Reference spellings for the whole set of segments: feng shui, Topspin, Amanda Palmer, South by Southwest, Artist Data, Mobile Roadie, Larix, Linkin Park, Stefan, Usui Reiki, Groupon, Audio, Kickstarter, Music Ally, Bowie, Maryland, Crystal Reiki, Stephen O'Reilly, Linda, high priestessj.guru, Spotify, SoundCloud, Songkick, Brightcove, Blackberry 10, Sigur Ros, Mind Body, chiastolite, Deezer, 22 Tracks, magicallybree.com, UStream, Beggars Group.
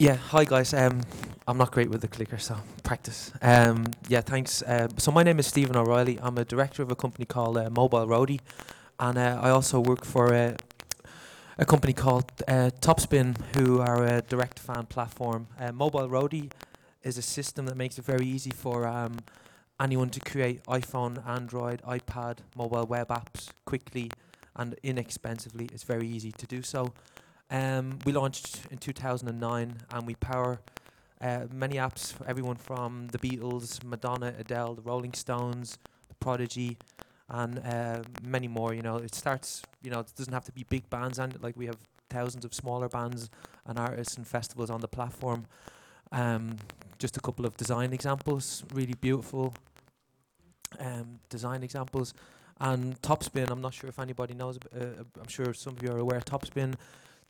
Yeah, hi guys. I'm not great with the clicker, so practice. Yeah, thanks. So my name is Stephen O'Reilly. I'm a director of a company called Mobile Roadie, and I also work for a company called Topspin, who are a direct fan platform. Mobile Roadie is a system that makes it very easy for anyone to create iPhone, Android, iPad, mobile web apps quickly and inexpensively. It's very easy to do so. We launched in 2009, and we power many apps for everyone from the Beatles, Madonna, Adele, the Rolling Stones, the Prodigy, and many more. You know, it starts. You know, it doesn't have to be big bands, and like we have thousands of smaller bands and artists and festivals on the platform. Just a couple of design examples, really beautiful design examples, and Topspin. I'm not sure if anybody knows. I'm sure some of you are aware.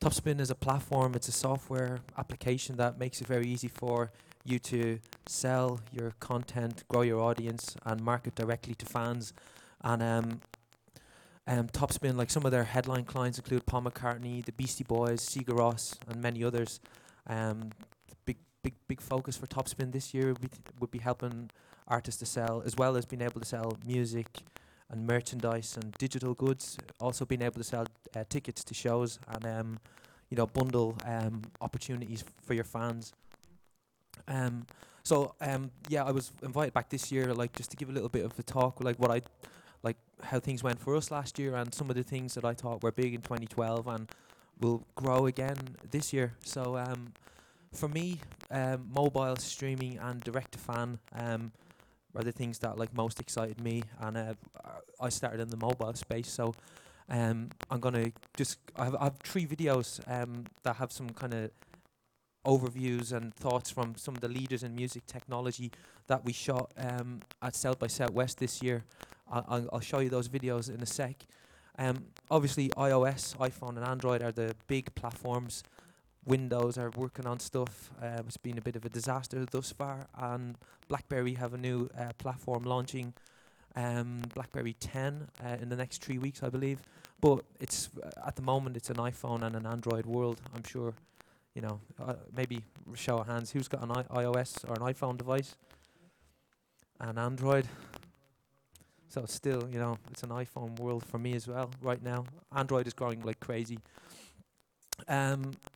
Topspin is a platform, it's a software application that makes it very easy for you to sell your content, grow your audience, and market directly to fans. And Topspin, like some of their headline clients include Paul McCartney, the Beastie Boys, Sigur Ros, and many others. Big focus for Topspin this year would be helping artists to sell, as well as being able to sell music and merchandise and digital goods, also being able to sell tickets to shows and you know, bundle opportunities for your fans. Yeah, I was invited back this year, like just to give a little bit of a talk, like what I, like how things went for us last year and some of the things that I thought were big in 2012 and will grow again this year. So for me, mobile streaming and direct to fan are the things that like most excited me, and I started in the mobile space. So I'm gonna just I have three videos that have some kind of overviews and thoughts from some of the leaders in music technology that we shot at South by Southwest this year. I'll show you those videos in a sec. Obviously, iOS, iPhone, and Android are the big platforms. Windows are working on stuff. It's been a bit of a disaster thus far, and BlackBerry have a new platform launching, BlackBerry 10 in the next 3 weeks, I believe. But it's at the moment it's an iPhone and an Android world. I'm sure, you know, maybe show of hands, who's got an iOS or an iPhone device? An Android. So still, you know, it's an iPhone world for me as well right now. Android is growing like crazy.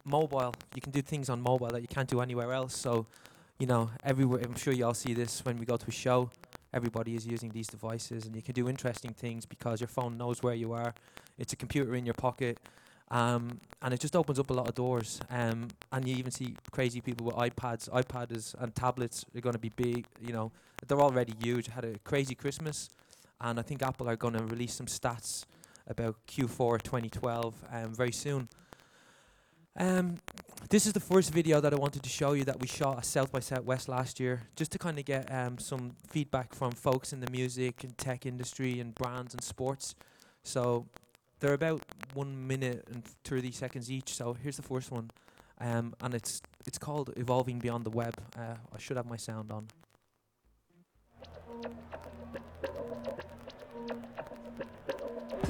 Mobile, you can do things on mobile that you can't do anywhere else. So, you know, everywhere, I'm sure you all see this when we go to a show, everybody is using these devices, and you can do interesting things because your phone knows where you are. It's a computer in your pocket, and it just opens up a lot of doors. And you even see crazy people with iPads. And tablets are going to be big, you know, they're already huge. I had a crazy Christmas, and I think Apple are going to release some stats about Q4 2012 very soon. This is the first video that I wanted to show you that we shot at South by Southwest last year, just to kind of get some feedback from folks in the music and tech industry and brands and sports. So they're about 1 minute and 30 seconds each. So here's the first one, and it's called Evolving Beyond the Web. I should have my sound on.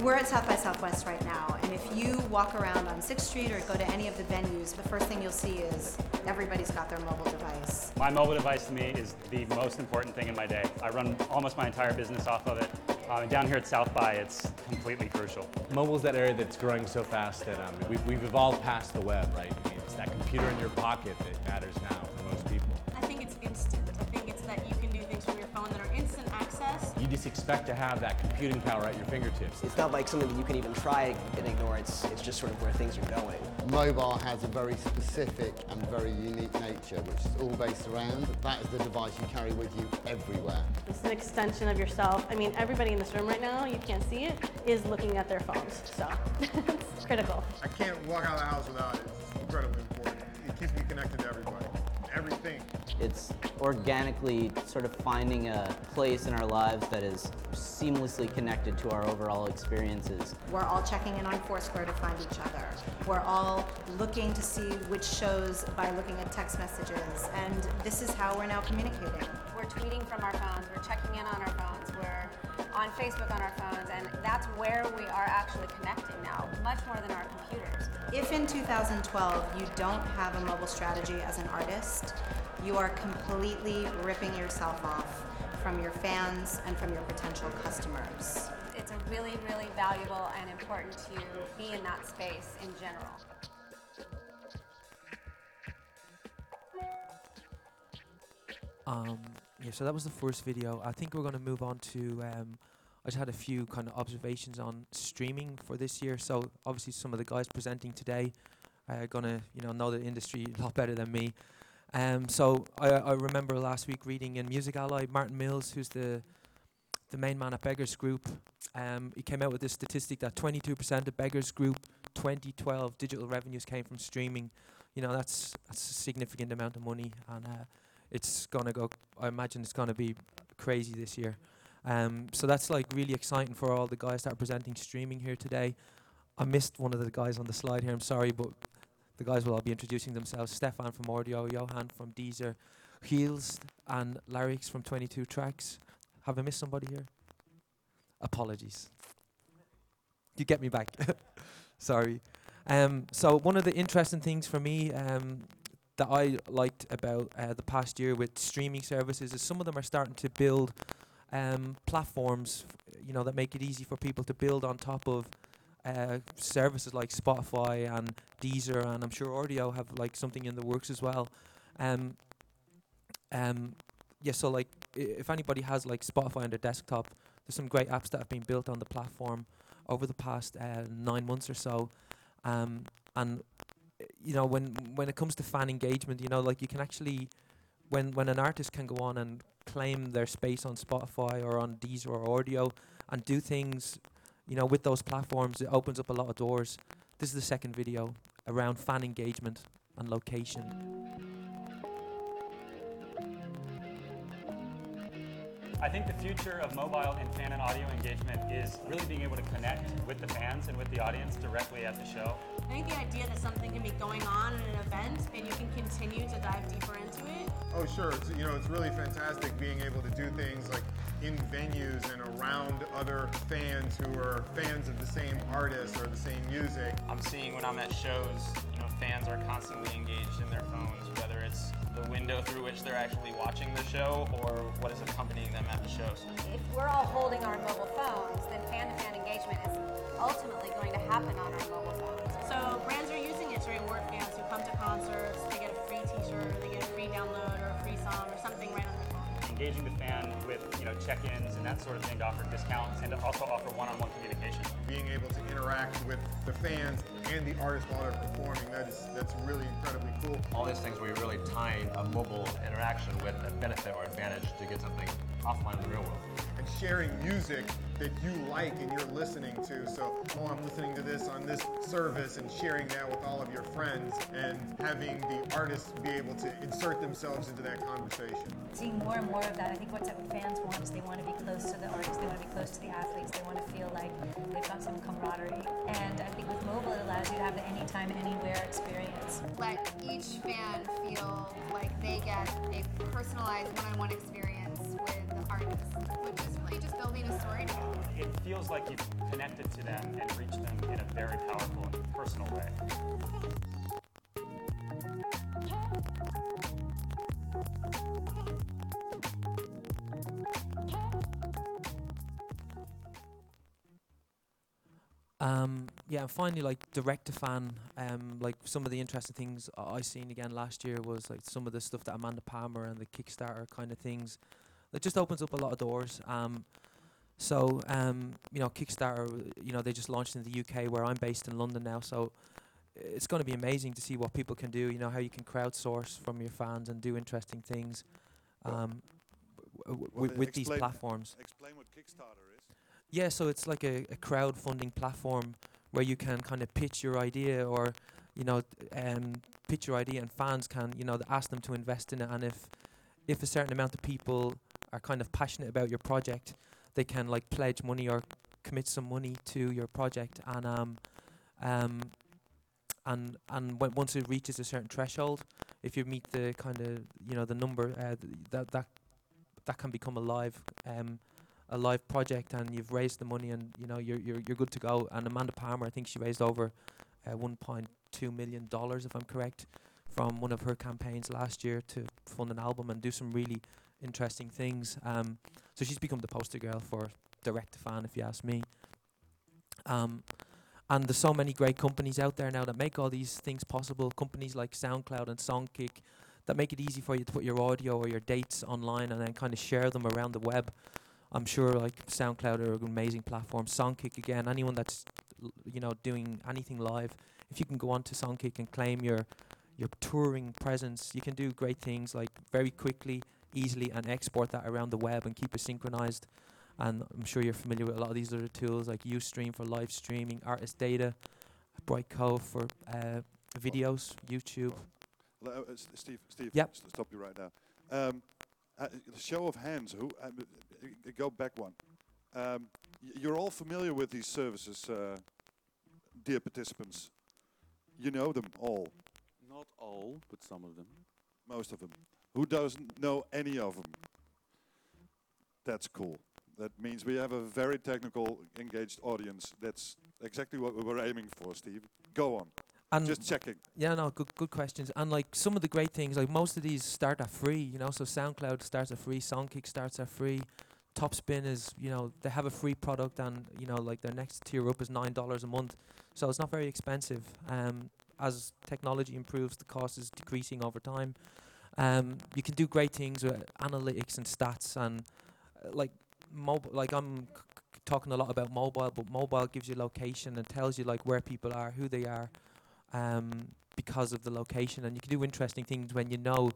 We're at South by Southwest right now, and if you walk around on 6th Street or go to any of the venues, the first thing you'll see is everybody's got their mobile device. My mobile device to me is the most important thing in my day. I run almost my entire business off of it. Down here at South by, it's completely crucial. Mobile's that area that's growing so fast that we've evolved past the web, right? I mean, it's that computer in your pocket that matters now for most people. I think it's instant. I think it's that you can do things from your phone that are instant access. You just expect to have that computing power at your fingertips. It's not like something that you can even try and ignore. It's just sort of where things are going. Mobile has a very specific and very unique nature, which is all based around. That is the device you carry with you everywhere. It's an extension of yourself. I mean, everybody in this room right now, you can't see it, is looking at their phones, so it's critical. I can't walk out of the house without it. It's incredibly important. It keeps me connected to everybody, everything. It's organically sort of finding a place in our lives that is seamlessly connected to our overall experiences. We're all checking in on Foursquare to find each other. We're all looking to see which shows by looking at text messages, and this is how we're now communicating. We're tweeting from our phones, we're checking in on our phones, we're on Facebook on our phones, and that's where we are actually connecting now, much more than our computers. If in in 2012 you don't have a mobile strategy as an artist, you are completely ripping yourself off from your fans and from your potential customers. It's a really, really valuable and important to be in that space in general. Yeah, so that was the first video. I think we're going to move on to, I just had a few kind of observations on streaming for this year. So obviously some of the guys presenting today are going to, know the industry a lot better than me. So I remember last week reading in Music Ally, Martin Mills, who's the main man at Beggars Group, he came out with this statistic that 22% of Beggars Group 2012 digital revenues came from streaming. That's a significant amount of money, and it's gonna go. I imagine it's gonna be crazy this year. So that's like really exciting for all the guys that are presenting streaming here today. I missed one of the guys on the slide here. I'm sorry, but the guys will all be introducing themselves. Stefan from Audio, Johan from Deezer, Heels and Larix from 22 Tracks. Have I missed somebody here? Apologies. You get me back. Sorry. So one of the interesting things for me that I liked about the past year with streaming services is some of them are starting to build platforms, that make it easy for people to build on top of services like Spotify and Deezer, and I'm sure Audio have like something in the works as well. Yeah, so like if anybody has like Spotify on their desktop, there's some great apps that have been built on the platform over the past 9 months or so. And when it comes to fan engagement, like you can actually, when an artist can go on and claim their space on Spotify or on Deezer or Audio and do things, with those platforms, it opens up a lot of doors. This is the second video around fan engagement and location. I think the future of mobile and fan and audio engagement is really being able to connect with the fans and with the audience directly at the show. I think the idea that something can be going on at an event and you can continue to dive deeper into it. Oh sure, it's really fantastic being able to do things like in venues and around other fans who are fans of the same artist or the same music. I'm seeing when I'm at shows, fans are constantly engaged in their phones, whether it's the window through which they're actually watching the show or what is accompanying them at the shows. If we're all holding our mobile phones, then fan-to-fan engagement is ultimately going to happen on our mobile phones. So brands are using it to reward fans who come to concerts, they get a free t-shirt, they get a free download or a free song or something right on their phone. Engaging the fan with check-ins and that sort of thing to offer discounts and to also offer one-on-one communication. Being able to interact with the fans and the artists while they're performing, that's really incredibly cool. All these things where you're really tying a mobile interaction with a benefit or advantage to get something offline in the real world. And sharing music that you like and you're listening to, so I'm listening to this on this service and sharing that with all of your friends and having the artists be able to insert themselves into that conversation. Seeing more and more of that, I think what's up with fans want is they want to be close to the artists, they want to be close to the athletes, they want to feel like they've got some camaraderie. And I think with mobile it allows you to have the anytime, anywhere experience. Let each fan feel like they get a personalized one-on-one experience with the artist, which is really just building a story now. It feels like you've connected to them and reached them in a very powerful and personal way. Yeah, and finally, like direct-to-fan, like some of the interesting things I seen again last year was like some of the stuff that Amanda Palmer and the Kickstarter kind of things. It just opens up a lot of doors. Kickstarter, they just launched in the UK where I'm based in London now, so it's going to be amazing to see what people can do, how you can crowdsource from your fans and do interesting things with these platforms. Explain what Kickstarter is. Yeah, so it's like a crowdfunding platform where you can kind of pitch your idea or, pitch your idea and fans can, ask them to invest in it. And if a certain amount of people are kind of passionate about your project, they can like pledge money or commit some money to your project. And once it reaches a certain threshold, if you meet the kind of, the number, that can become a live project, and you've raised the money, and you're good to go. And Amanda Palmer, I think she raised over 1.2 $2 million, if I'm correct, from one of her campaigns last year to fund an album and do some really interesting things. So she's become the poster girl for direct-to-fan, if you ask me. And there's so many great companies out there now that make all these things possible. Companies like SoundCloud and Songkick that make it easy for you to put your audio or your dates online and then kind of share them around the web. I'm sure like SoundCloud are an amazing platform. Songkick, again, anyone that's doing anything live, if you can go on to Songkick and claim your touring presence, you can do great things like very quickly, easily, and export that around the web and keep it synchronized. And I'm sure you're familiar with a lot of these other tools like UStream for live streaming, Artist Data, Brightcove for videos, YouTube. Steve, yep. Stop you right now. Show of hands, who? Go back one. You're all familiar with these services, dear participants. You know them all. Not all, but some of them. Most of them. Who doesn't know any of them? That's cool. That means we have a very technical, engaged audience. That's exactly what we were aiming for, Steve. Go on. And just checking. Yeah, no, good questions. And like some of the great things, like most of these start at free, so SoundCloud starts at free, Songkick starts at free, Topspin is, they have a free product and, like their next tier up is $9 a month. So it's not very expensive. As technology improves, the cost is decreasing over time. You can do great things with analytics and stats and I'm talking a lot about mobile, but mobile gives you location and tells you like where people are, who they are, because of the location. And you can do interesting things when you know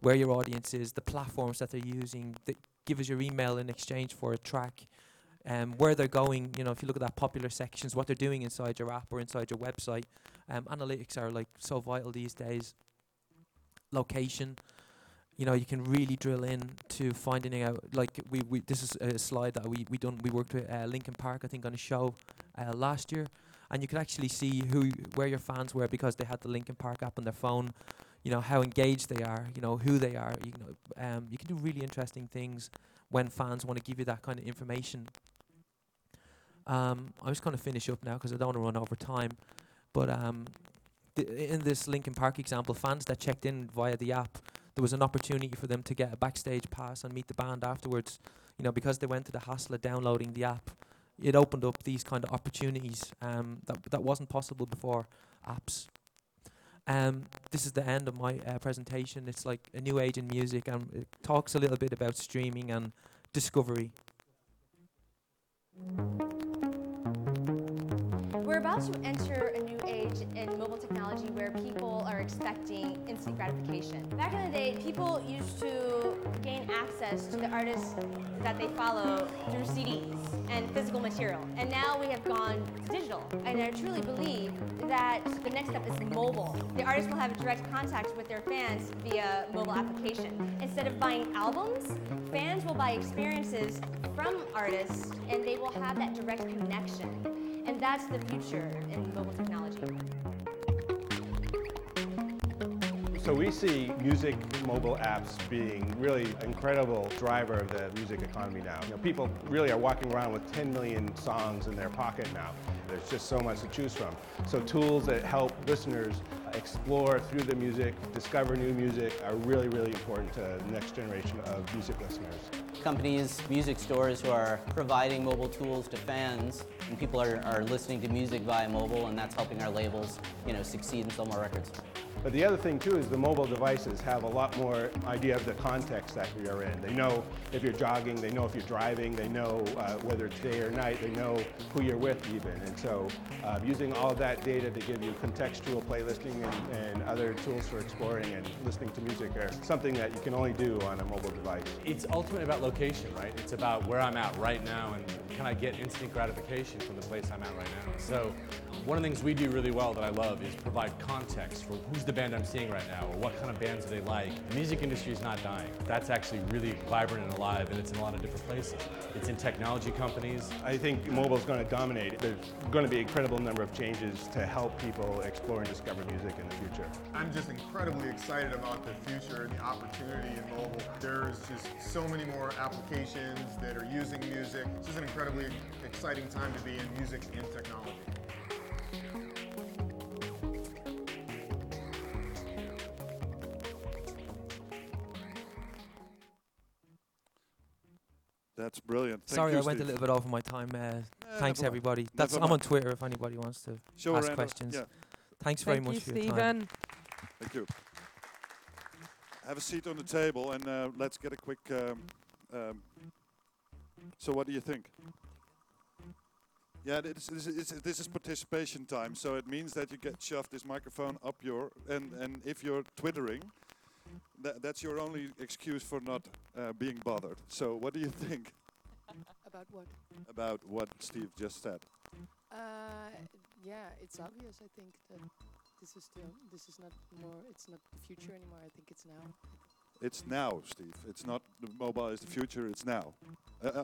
where your audience is, the platforms that they're using. That give us your email in exchange for a track, where they're going. If you look at that popular sections, what they're doing inside your app or inside your website. Analytics are like so vital these days. Location. You can really drill in to finding out, like we this is a slide that we worked with Linkin Park, I think, on a show last year, and you could actually see where your fans were because they had the Linkin Park app on their phone, how engaged they are, who they are, you can do really interesting things when fans want to give you that kind of information. I'm just going to finish up now because I don't want to run over time, but in this Linkin Park example, fans that checked in via the app, there was an opportunity for them to get a backstage pass and meet the band afterwards, because they went to the hassle of downloading the app. It opened up these kind of opportunities that wasn't possible before apps. This is the end of my presentation. It's like a new age in music, and it talks a little bit about streaming and discovery. We're about to enter a new age in mobile technology where people are expecting instant gratification. Back in the day, people used to gain access to the artists that they follow through CDs and physical material. And now we have gone digital. And I truly believe that the next step is mobile. The artists will have direct contact with their fans via mobile application. Instead of buying albums, fans will buy experiences from artists, and they will have that direct connection. And that's the future in mobile technology. So we see music mobile apps being really an incredible driver of the music economy now. People really are walking around with 10 million songs in their pocket now. There's just so much to choose from. So tools that help listeners explore through the music, discover new music, are really, really important to the next generation of music listeners. Companies, music stores who are providing mobile tools to fans, and people are listening to music via mobile, and that's helping our labels, succeed and sell more records. But the other thing too is the mobile devices have a lot more idea of the context that we are in. They know if you're jogging, they know if you're driving, they know whether it's day or night, they know who you're with even. And so using all that data to give you contextual playlisting and other tools for exploring and listening to music are something that you can only do on a mobile device. It's ultimately about location, right? It's about where I'm at right now and can I get instant gratification from the place I'm at right now. So one of the things we do really well that I love is provide context for who's the band I'm seeing right now, or what kind of bands do they like. The music industry is not dying. That's actually really vibrant and alive, and it's in a lot of different places. It's in technology companies. I think mobile is going to dominate. There's going to be an incredible number of changes to help people explore and discover music in the future. I'm just incredibly excited about the future and the opportunity in mobile. There's just so many more applications that are using music. This is an incredibly exciting time to be in music and technology. That's brilliant. Sorry, I went a little bit over my time. Thanks, everybody. I'm on Twitter if anybody wants to ask questions. Yeah. Thanks very much for your time, Stephen. Thank you. Have a seat on the table and let's get a quick... So what do you think? Yeah, this is participation time, so it means that you get shoved this microphone up your... And if you're twittering, that's your only excuse for not being bothered. So what do you think? About what? About what Steve just said. Yeah, it's obvious, I think, that it's not the future anymore, I think it's now. It's now, Steve. It's not the mobile is the future, it's now.